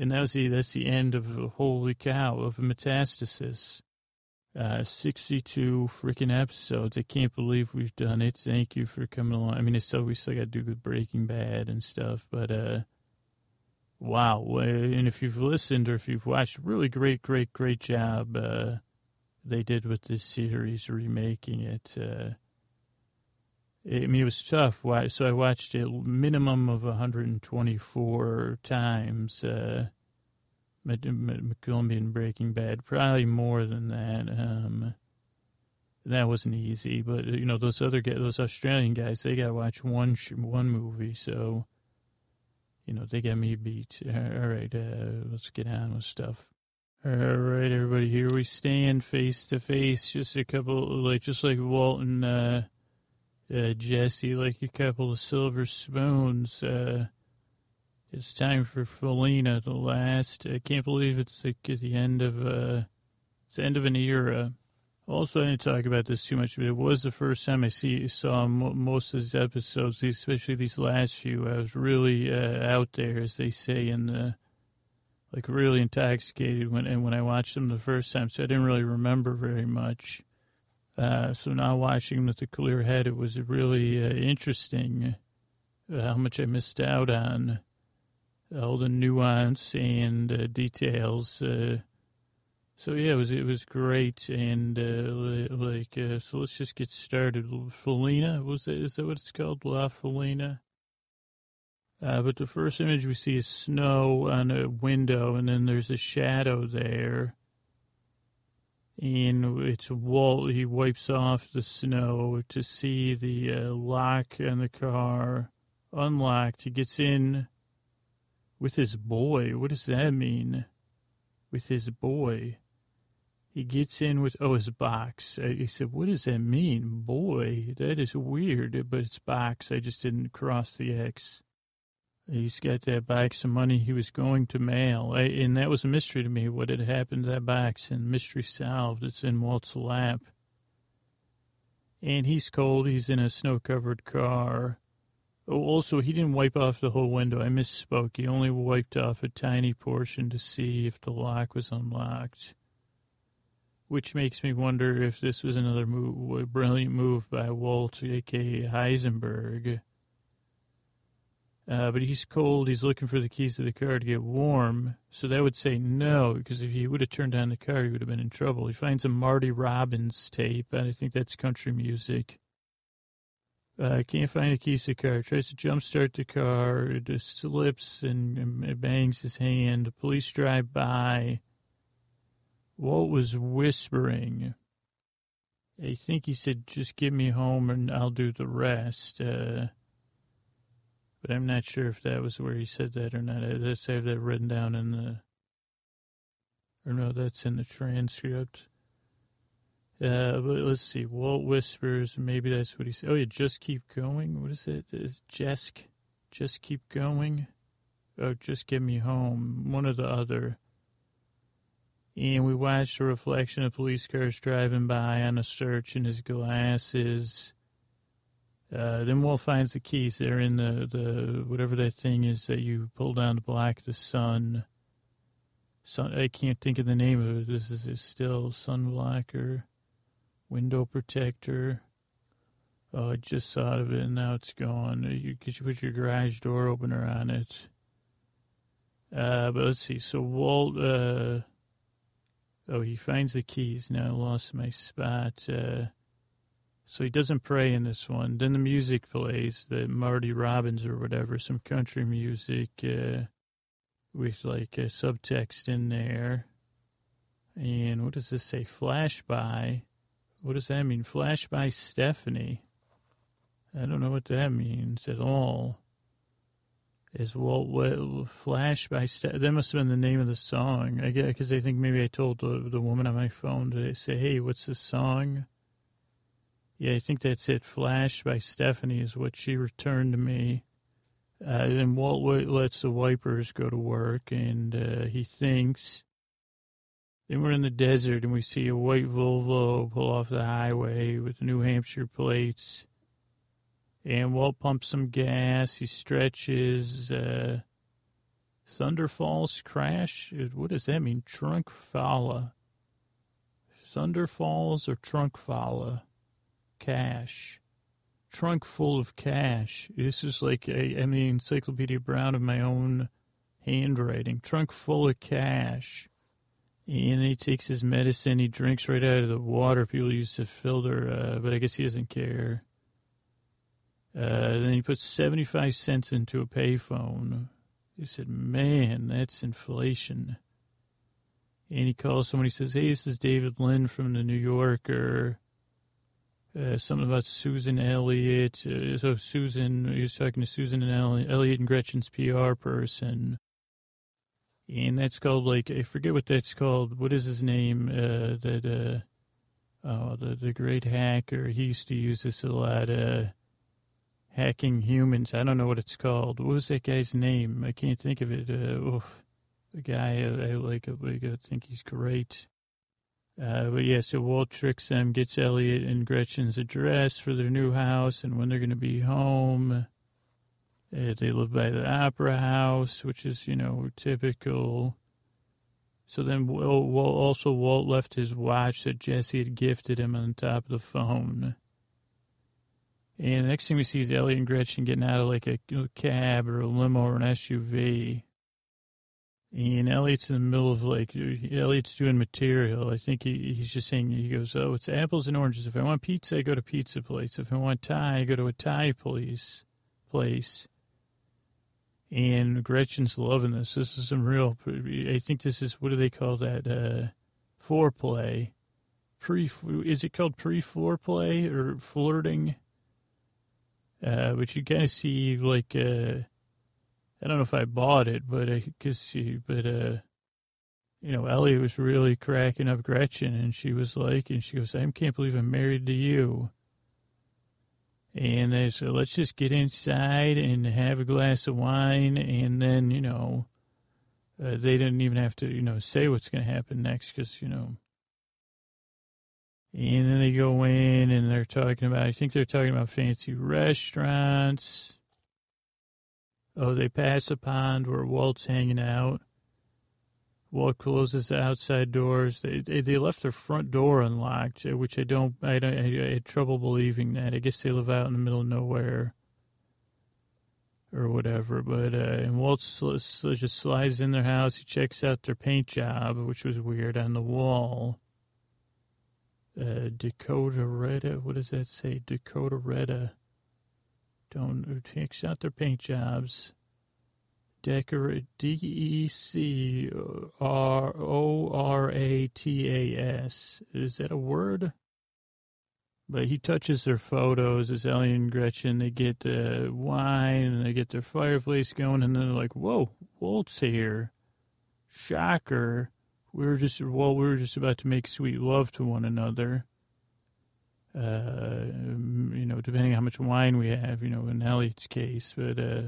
And that was the, that's the end of, holy cow, of Metastasis. Uh, sixty-two freaking episodes. I can't believe we've done it. Thank you for coming along. I mean, it's still, we still got to do with Breaking Bad and stuff, but, uh, wow. And if you've listened or if you've watched, really great, great, great job, uh, they did with this series, remaking it. Uh, I mean, it was tough. So I watched it minimum of one hundred twenty-four times, uh, Colombian Breaking Bad, probably more than that. Um, that wasn't easy, but you know those other guys, those Australian guys, they got to watch one sh- one movie, so you know they got me beat. All right, uh, let's get on with stuff. All right, everybody, here we stand face to face. Just a couple, like just like Walt and uh, uh, Jesse, like a couple of silver spoons. Uh, It's time for Felina, the last. I can't believe it's like at the end of uh, it's the end of an era. Also, I didn't talk about this too much, but it was the first time I see saw most of these episodes, especially these last few. I was really uh, out there, as they say, in the like really intoxicated when and when I watched them the first time. So I didn't really remember very much. Uh, so now watching them with a clear head, it was really uh, interesting uh, how much I missed out on. All the nuance and uh, details. Uh, so yeah, it was it was great. And uh, like, uh, so let's just get started. Felina, was that, is that what it's called? La Felina. Uh, but the first image we see is snow on a window, and then there's a shadow there. And it's Walt. He wipes off the snow to see the uh, lock on the car unlocked. He gets in. With his boy, what does that mean? With his boy. He gets in with, oh, his box. I, I said, what does that mean? Boy, that is weird, but it's box. I just didn't cross the X. He's got that box of money he was going to mail. I, and that was a mystery to me, what had happened to that box. And mystery solved. It's in Walt's lap. And he's cold. He's in a snow-covered car. Also, he didn't wipe off the whole window. I misspoke. He only wiped off a tiny portion to see if the lock was unlocked, which makes me wonder if this was another move, a brilliant move by Walt, a k a. Heisenberg. Uh, but he's cold. He's looking for the keys to the car to get warm. So that would say no, because if he would have turned on the car, he would have been in trouble. He finds a Marty Robbins tape, and I think that's country music. Uh, can't find the keys to the car. Tries to jumpstart the car. It just slips and, and bangs his hand. The police drive by. Walt was whispering. I think he said, just get me home and I'll do the rest. Uh, but I'm not sure if that was where he said that or not. Let's have that written down in the... Or no, that's in the transcript. Uh, but let's see. Walt whispers. Maybe that's what he said. Oh, yeah, just keep going. What is it? Is Jesk? Just keep going? Oh, just get me home. One or the other. And we watched a reflection of police cars driving by on a search in his glasses. Uh, then Walt finds the keys. They're in the, the whatever that thing is that you pull down to block the sun. sun. I can't think of the name of it. This is still sunblocker. Window protector. Oh, I just thought of it, and now it's gone. You, could you put your garage door opener on it? Uh, but let's see. So Walt, uh, oh, he finds the keys. Now I lost my spot. Uh, so he doesn't pray in this one. Then the music plays, the Marty Robbins or whatever, some country music uh, with, like, a subtext in there. And what does this say? Flash by. What does that mean? Flash by Stephanie. I don't know what that means at all. Is Walt well, Flash by Stephanie? That must have been the name of the song. I guess because I think maybe I told the, the woman on my phone to say, hey, what's this song? Yeah, I think that's it. Flash by Stephanie is what she returned to me. Uh, then Walt lets the wipers go to work, and uh, he thinks... Then we're in the desert, and we see a white Volvo pull off the highway with New Hampshire plates. And Walt pumps some gas. He stretches. Uh, Thunder Falls crash? What does that mean? Trunkfalla. Thunder Falls or Trunkfalla? Cash. Trunk full of cash. This is like, I am the Encyclopedia Brown of my own handwriting. Trunk full of cash. And he takes his medicine. He drinks right out of the water. People used to filter, uh, but I guess he doesn't care. Uh, then he puts seventy-five cents into a payphone. He said, man, that's inflation. And he calls someone. He says, hey, this is David Lynn from The New Yorker. Uh, something about Susan Elliott. Uh, so Susan, he was talking to Susan and Elliott and Gretchen's P R person. And that's called, like, I forget what that's called. What is his name? Uh, that, uh, oh, the, the great hacker. He used to use this a lot. Uh, hacking humans. I don't know what it's called. What was that guy's name? I can't think of it. Uh, oof. The guy, I, I like, I think he's great. Uh, but, yeah, so Walt tricks them, gets Elliot and Gretchen's address for their new house and when they're going to be home. Uh, they live by the opera house, which is, you know, typical. So then Walt, Walt, also Walt left his watch that Jesse had gifted him on top of the phone. And the next thing we see is Elliot and Gretchen getting out of, like, a cab or a limo or an S U V. And Elliot's in the middle of, like, Elliot's doing material. I think he, he's just saying, he goes, oh, it's apples and oranges. If I want pizza, I go to pizza place. If I want Thai, I go to a Thai place. place. And Gretchen's loving this. This is some real, I think this is, what do they call that, uh, foreplay? Pre, is it called pre-foreplay or flirting? Uh, but you kind of see, like, uh, I don't know if I bought it, but I could see, but, uh, you know, Ellie was really cracking up Gretchen, and she was like, and she goes, I can't believe I'm married to you. And they said, let's just get inside and have a glass of wine. And then, you know, uh, they didn't even have to, you know, say what's going to happen next because, you know. And then they go in and they're talking about, I think they're talking about fancy restaurants. Oh, they pass a pond where Walt's hanging out. Walt closes the outside doors. They, they they left their front door unlocked, which I don't, I don't, I, I had trouble believing that. I guess they live out in the middle of nowhere or whatever. But, uh, and Walt sl- sl- just slides in their house. He checks out their paint job, which was weird, on the wall. Uh, Dakota Retta, what does that say? Dakota Retta. Don't, checks out their paint jobs. Decorate, D E C R O R A T A S. Is that a word? But he touches their photos as Ellie and Gretchen. They get the uh, wine and they get their fireplace going. And then they're like, whoa, Walt's here. Shocker. We were just, well, we were just about to make sweet love to one another. Uh, you know, depending on how much wine we have, you know, in Elliot's case. But, uh.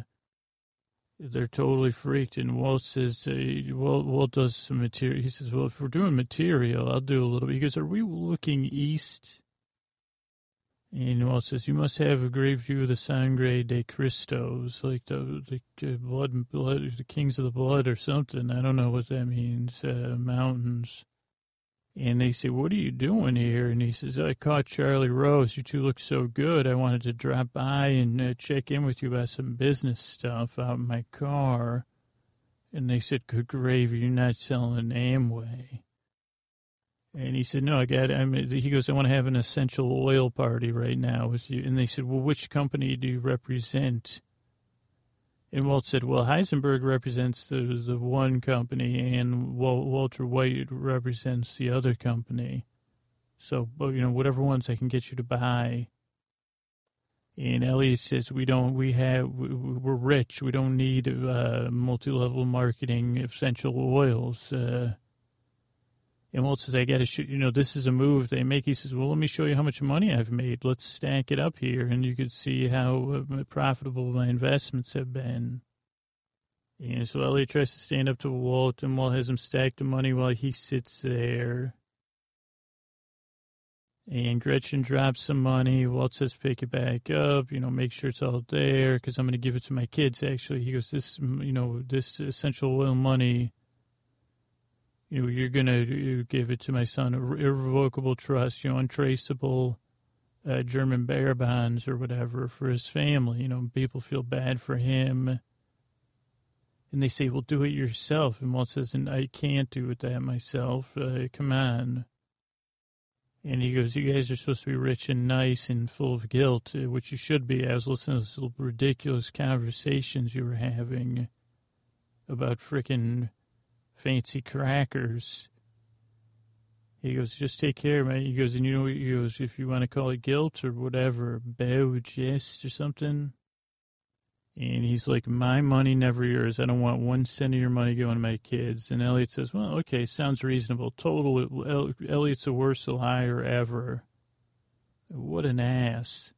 They're totally freaked, and Walt says, uh, Walt, Walt does some material. He says, well, if we're doing material, I'll do a little bit. He goes, are we looking east? And Walt says, you must have a great view of the Sangre de Cristos, like the, the blood, blood, the kings of the blood or something. I don't know what that means, uh, mountains. And they say, what are you doing here? And he says, I caught Charlie Rose. You two look so good. I wanted to drop by and uh, check in with you about some business stuff out in my car. And they said, good gravy, you're not selling Amway. And he said, no, I got it. I mean, he goes, I want to have an essential oil party right now with you. And they said, well, which company do you represent? And Walt said, well, Heisenberg represents the, the one company, and Wal- Walter White represents the other company. So, you know, whatever ones I can get you to buy. And Elliot says, we don't, we have, we're rich. We don't need uh, multi-level marketing essential oils. Uh, and Walt says, I got to shoot, you know, this is a move they make. He says, well, let me show you how much money I've made. Let's stack it up here, and you could see how profitable my investments have been. And so Elliot tries to stand up to Walt, and Walt has him stack the money while he sits there. And Gretchen drops some money. Walt says, pick it back up, you know, make sure it's all there because I'm going to give it to my kids, actually. He goes, this, you know, this essential oil money, you know, you're going to give it to my son. Irrevocable trust, you know, untraceable uh, German bear bonds or whatever for his family. You know, people feel bad for him. And they say, well, do it yourself. And Walt says, and I can't do it that myself. Uh, come on. And he goes, you guys are supposed to be rich and nice and full of guilt, which you should be. I was listening to those little ridiculous conversations you were having about frickin' fancy crackers. He goes, just take care, man. He goes, and you know, he goes, if you want to call it guilt or whatever, bow jest or something. And he's like, my money, never yours. I don't want one cent of your money going to my kids. And Elliot says, well, okay, sounds reasonable. Total, Elliot's the worst liar ever. What an ass.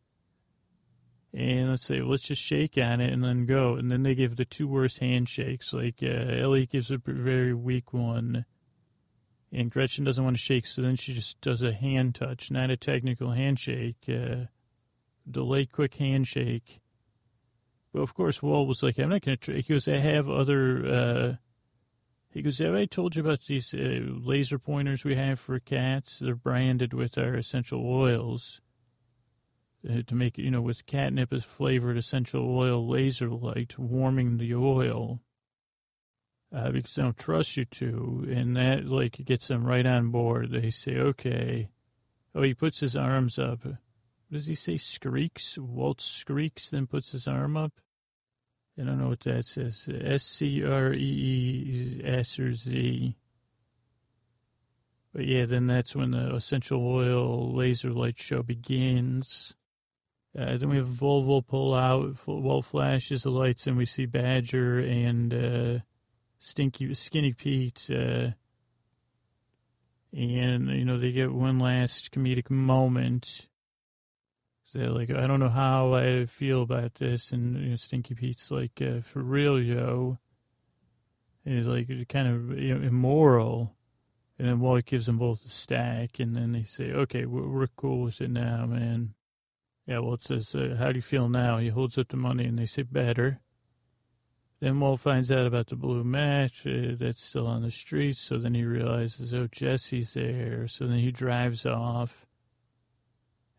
And let's say, well, let's just shake on it and then go. And then they give the two worst handshakes. Like, uh, Elliot gives a very weak one. And Gretchen doesn't want to shake, so then she just does a hand touch, not a technical handshake. Uh, delayed quick handshake. But, of course, Walt was like, I'm not going to try. He goes, I have other, uh, he goes, have I told you about these uh, laser pointers we have for cats? They're branded with our essential oils uh, to make, you know, with catnip-flavored essential oil laser light warming the oil uh, because I don't trust you to. And that, like, gets them right on board. They say, okay. Oh, he puts his arms up. Does he say screeks? Walt screeks, then puts his arm up? I don't know what that says. S C R E E S or Z. But, yeah, then that's when the essential oil laser light show begins. Uh, then we have Volvo pull out. Walt flashes the lights, and we see Badger and uh, Stinky Skinny Pete. Uh, and, you know, they get one last comedic moment. They're like, I don't know how I feel about this. And you know, Stinky Pete's like, uh, for real, yo. And he's like, kind of you know, immoral. And then Walt gives them both a stack. And then they say, okay, we're, we're cool with it now, man. Yeah, Walt says, uh, how do you feel now? He holds up the money and they say, better. Then Walt finds out about the blue match uh, that's still on the street. So then he realizes, oh, Jesse's there. So then he drives off.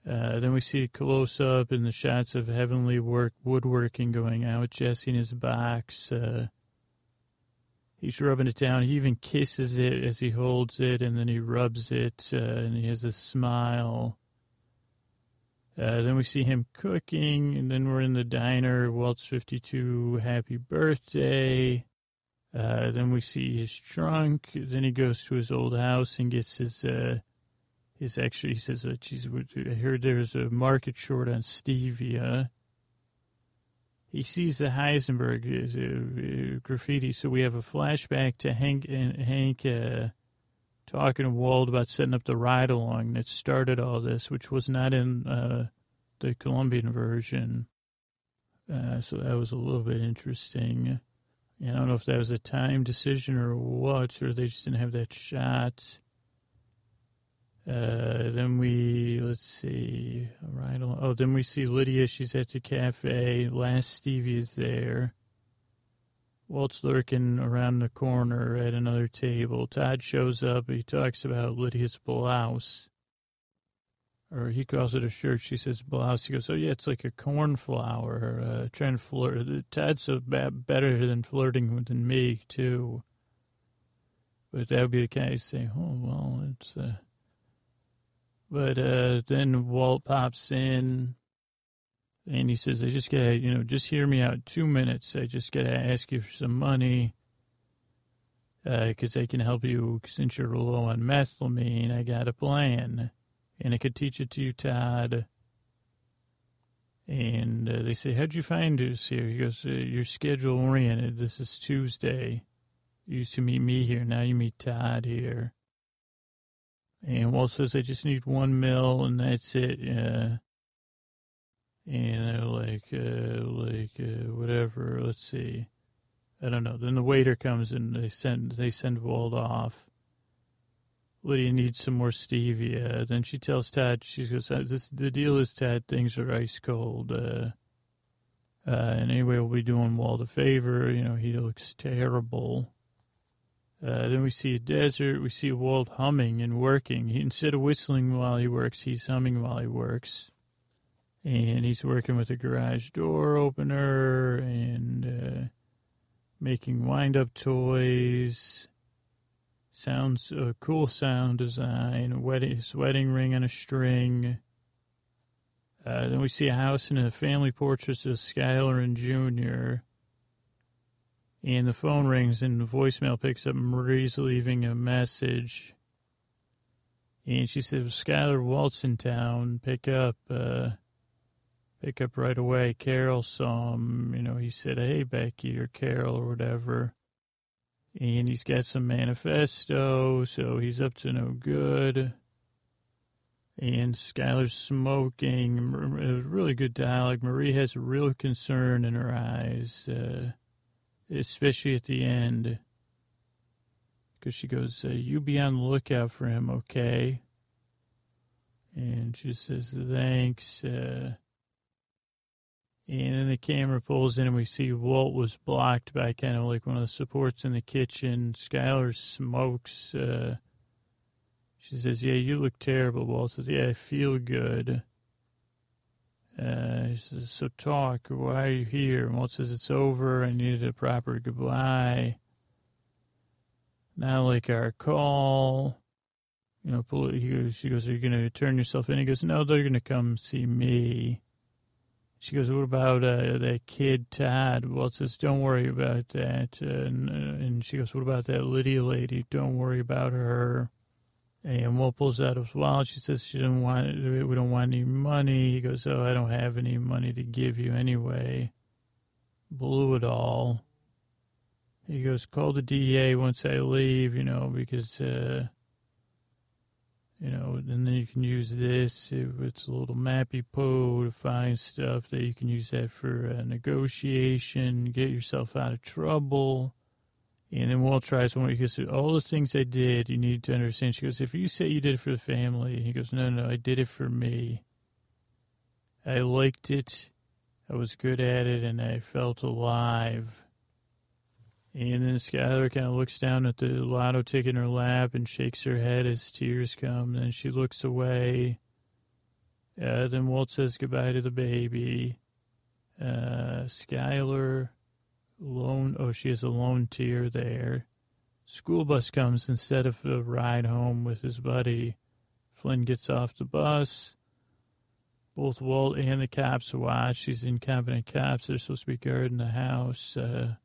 Uh, then we see a close-up and the shots of heavenly work woodworking going on with Jesse in his box. Uh, he's rubbing it down. He even kisses it as he holds it, and then he rubs it, uh, and he has a smile. Uh, then we see him cooking, and then we're in the diner. Walt's fifty-two, happy birthday. Uh, then we see his trunk. Then he goes to his old house and gets his... Uh, Is actually, he says, oh, geez, I heard there's a market short on Stevia. He sees the Heisenberg uh, uh, graffiti, so we have a flashback to Hank, uh, Hank uh, talking to Walt about setting up the ride-along that started all this, which was not in uh, the Colombian version. Uh, so that was a little bit interesting. And I don't know if that was a time decision or what, or they just didn't have that shot. Uh, then we, let's see, right on. Oh, then we see Lydia. She's at the cafe. Last Stevie is there. Walt's lurking around the corner at another table. Todd shows up. He talks about Lydia's blouse. Or he calls it a shirt. She says blouse. He goes, oh, yeah, it's like a cornflower. Uh, trying to flirt. Todd's a bad, better than flirting than me, too. But that would be the guy saying, oh, well, it's... Uh, But uh, then Walt pops in, and he says, I just got to, you know, just hear me out two minutes. I just got to ask you for some money because uh, I can help you since you're low on methylamine. I got a plan, and I could teach it to you, Todd. And uh, they say, how'd you find us here? He goes, you're schedule-oriented. This is Tuesday. You used to meet me here. Now you meet Todd here. And Walt says, I just need one mil, and that's it. Uh, and they're like, uh, like uh, whatever, let's see. I don't know. Then the waiter comes, and they send they send Walt off. Lydia needs some more stevia. Then she tells Todd, she goes, this, the deal is, Todd, things are ice cold. Uh, uh, and anyway, we'll be doing Walt a favor. You know, he looks terrible. Uh, then we see a desert. We see Walt humming and working. He, instead of whistling while he works, he's humming while he works. And he's working with a garage door opener and uh, making wind-up toys. Sounds a uh, cool sound design. A wedding, his wedding ring on a string. Uh, then we see a house and a family portrait of Skylar and Junior. And the phone rings and the voicemail picks up. Marie's leaving a message. And she said, Skylar Walt's in town. Pick up. Uh, Pick up right away. Carol saw him. You know, he said, hey, Becky or Carol or whatever. And he's got some manifesto, so he's up to no good. And Skylar's smoking. It was really good dialogue. Marie has a real concern in her eyes, uh, especially at the end. Because she goes, uh, you be on the lookout for him, okay? And she says, thanks, uh. And then the camera pulls in and we see Walt was blocked by kind of like one of the supports in the kitchen. Skylar smokes. Uh, she says, yeah, you look terrible. Walt says, yeah, I feel good. Uh, she says, so talk. Why are you here? And Walt says, it's over. I needed a proper goodbye. Not like our call. You know, goes, she goes, are you going to turn yourself in? He goes, no, they're going to come see me. She goes, what about uh, that kid, Todd? Walt says, don't worry about that. Uh, and, uh, and she goes, what about that Lydia lady? Don't worry about her. And Walt pulls out his wallet. She says, she didn't want it. We don't want any money. He goes, oh, I don't have any money to give you anyway. Blew it all. He goes, call the D E A once I leave, you know, because, uh, you know, and then you can use this. It's a little mappy po to find stuff that you can use that for uh, negotiation, get yourself out of trouble. And then Walt tries one. He goes, all the things I did, you need to understand. She goes, if you say you did it for the family. He goes, no, no, I did it for me. I liked it. I was good at it, and I felt alive. And then Skylar kind of looks down at the lotto ticket in her lap and shakes her head as tears come. Then she looks away. Uh, then Walt says goodbye to the baby. Uh, Skylar, lone, oh, she has a lone tear there. School bus comes instead of a ride home with his buddy. Flynn gets off the bus. Both Walt and the cops watch. These incompetent cops, they're supposed to be guarding the house. Uh,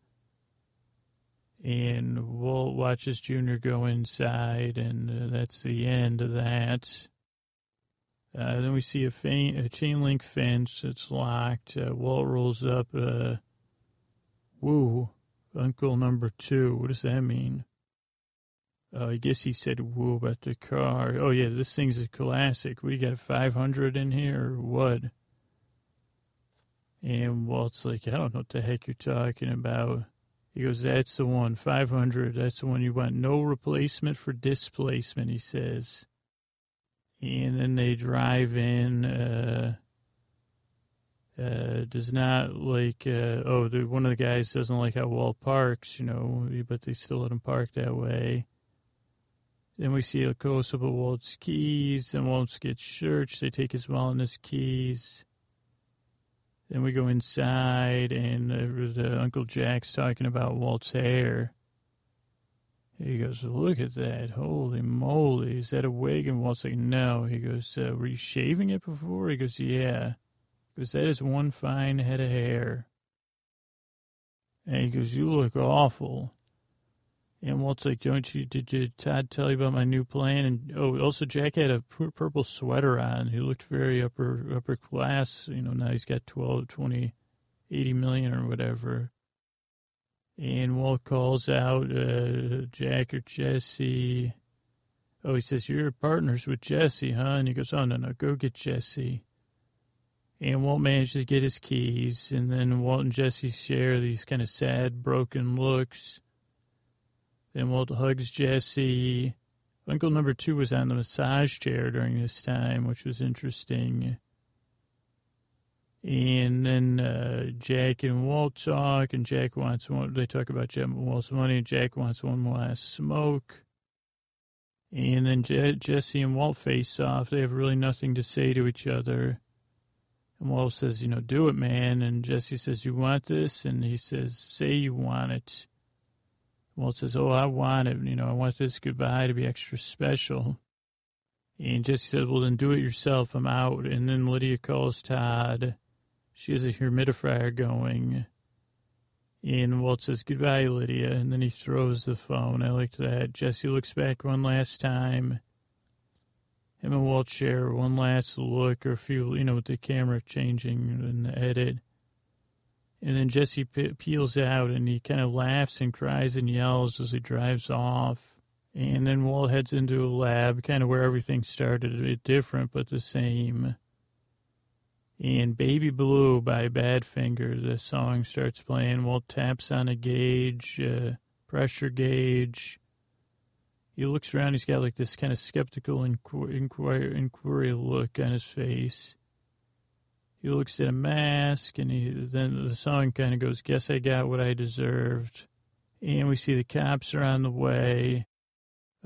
And Walt watches Junior go inside, and uh, that's the end of that. Uh, then we see a, fain- a chain link fence. It's locked. Uh, Walt rolls up. Uh, woo, Uncle Number Two. What does that mean? Uh, I guess he said woo about the car. Oh, yeah, this thing's a classic. We got a five hundred in here or what? And Walt's like, I don't know what the heck you're talking about. He goes, that's the one, five hundred. That's the one you want. No replacement for displacement, he says. And then they drive in. Uh, uh, does not like, uh, oh, the, one of the guys doesn't like how Walt parks, you know, but they still let him park that way. Then we see a close-up of Walt's keys, and Walt gets searched. They take his wallet and his keys. Then we go inside, and uh, uh, Uncle Jack's talking about Walt's hair. He goes, look at that. Holy moly. Is that a wig? And Walt's like, no. He goes, uh, were you shaving it before? He goes, yeah. He goes, that is one fine head of hair. And he goes, you look awful. And Walt's like, don't you, did you, Todd tell you about my new plan? And, oh, also Jack had a pur- purple sweater on. He looked very upper upper class. You know, now he's got twelve, twenty, eighty million or whatever. And Walt calls out uh, Jack or Jesse. Oh, he says, you're partners with Jesse, huh? And he goes, oh, no, no, go get Jesse. And Walt manages to get his keys. And then Walt and Jesse share these kind of sad, broken looks. Then Walt hugs Jesse. Uncle number two was on the massage chair during this time, which was interesting. And then uh, Jack and Walt talk, and Jack wants one. They talk about Jack and Walt's money, and Jack wants one last smoke. And then Je- Jesse and Walt face off. They have really nothing to say to each other. And Walt says, you know, do it, man. And Jesse says, you want this? And he says, say you want it. Walt says, oh, I want it. You know, I want this goodbye to be extra special. And Jesse said, well, then do it yourself. I'm out. And then Lydia calls Todd. She has a humidifier going. And Walt says, goodbye, Lydia. And then he throws the phone. I liked that. Jesse looks back one last time. Him and Walt share one last look or a few, you know, with the camera changing in the edit. And then Jesse pe- peels out, and he kind of laughs and cries and yells as he drives off. And then Walt heads into a lab, kind of where everything started, a bit different but the same. And Baby Blue by Badfinger, the song starts playing. Walt taps on a gauge, uh, pressure gauge. He looks around. He's got like this kind of skeptical inqu- inquir- inquiry look on his face. He looks at a mask, and he, then the song kind of goes, guess I got what I deserved. And we see the cops are on the way.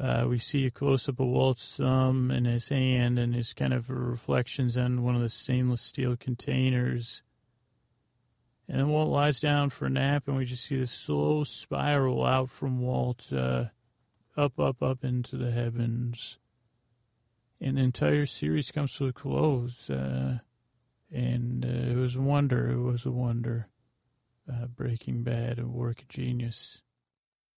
Uh, we see a close-up of Walt's thumb and his hand and his kind of reflections on one of the stainless steel containers. And then Walt lies down for a nap, and we just see this slow spiral out from Walt, uh, up, up, up into the heavens. And the entire series comes to a close. Uh, and uh, it was a wonder. It was a wonder. Uh, Breaking Bad, a work of genius.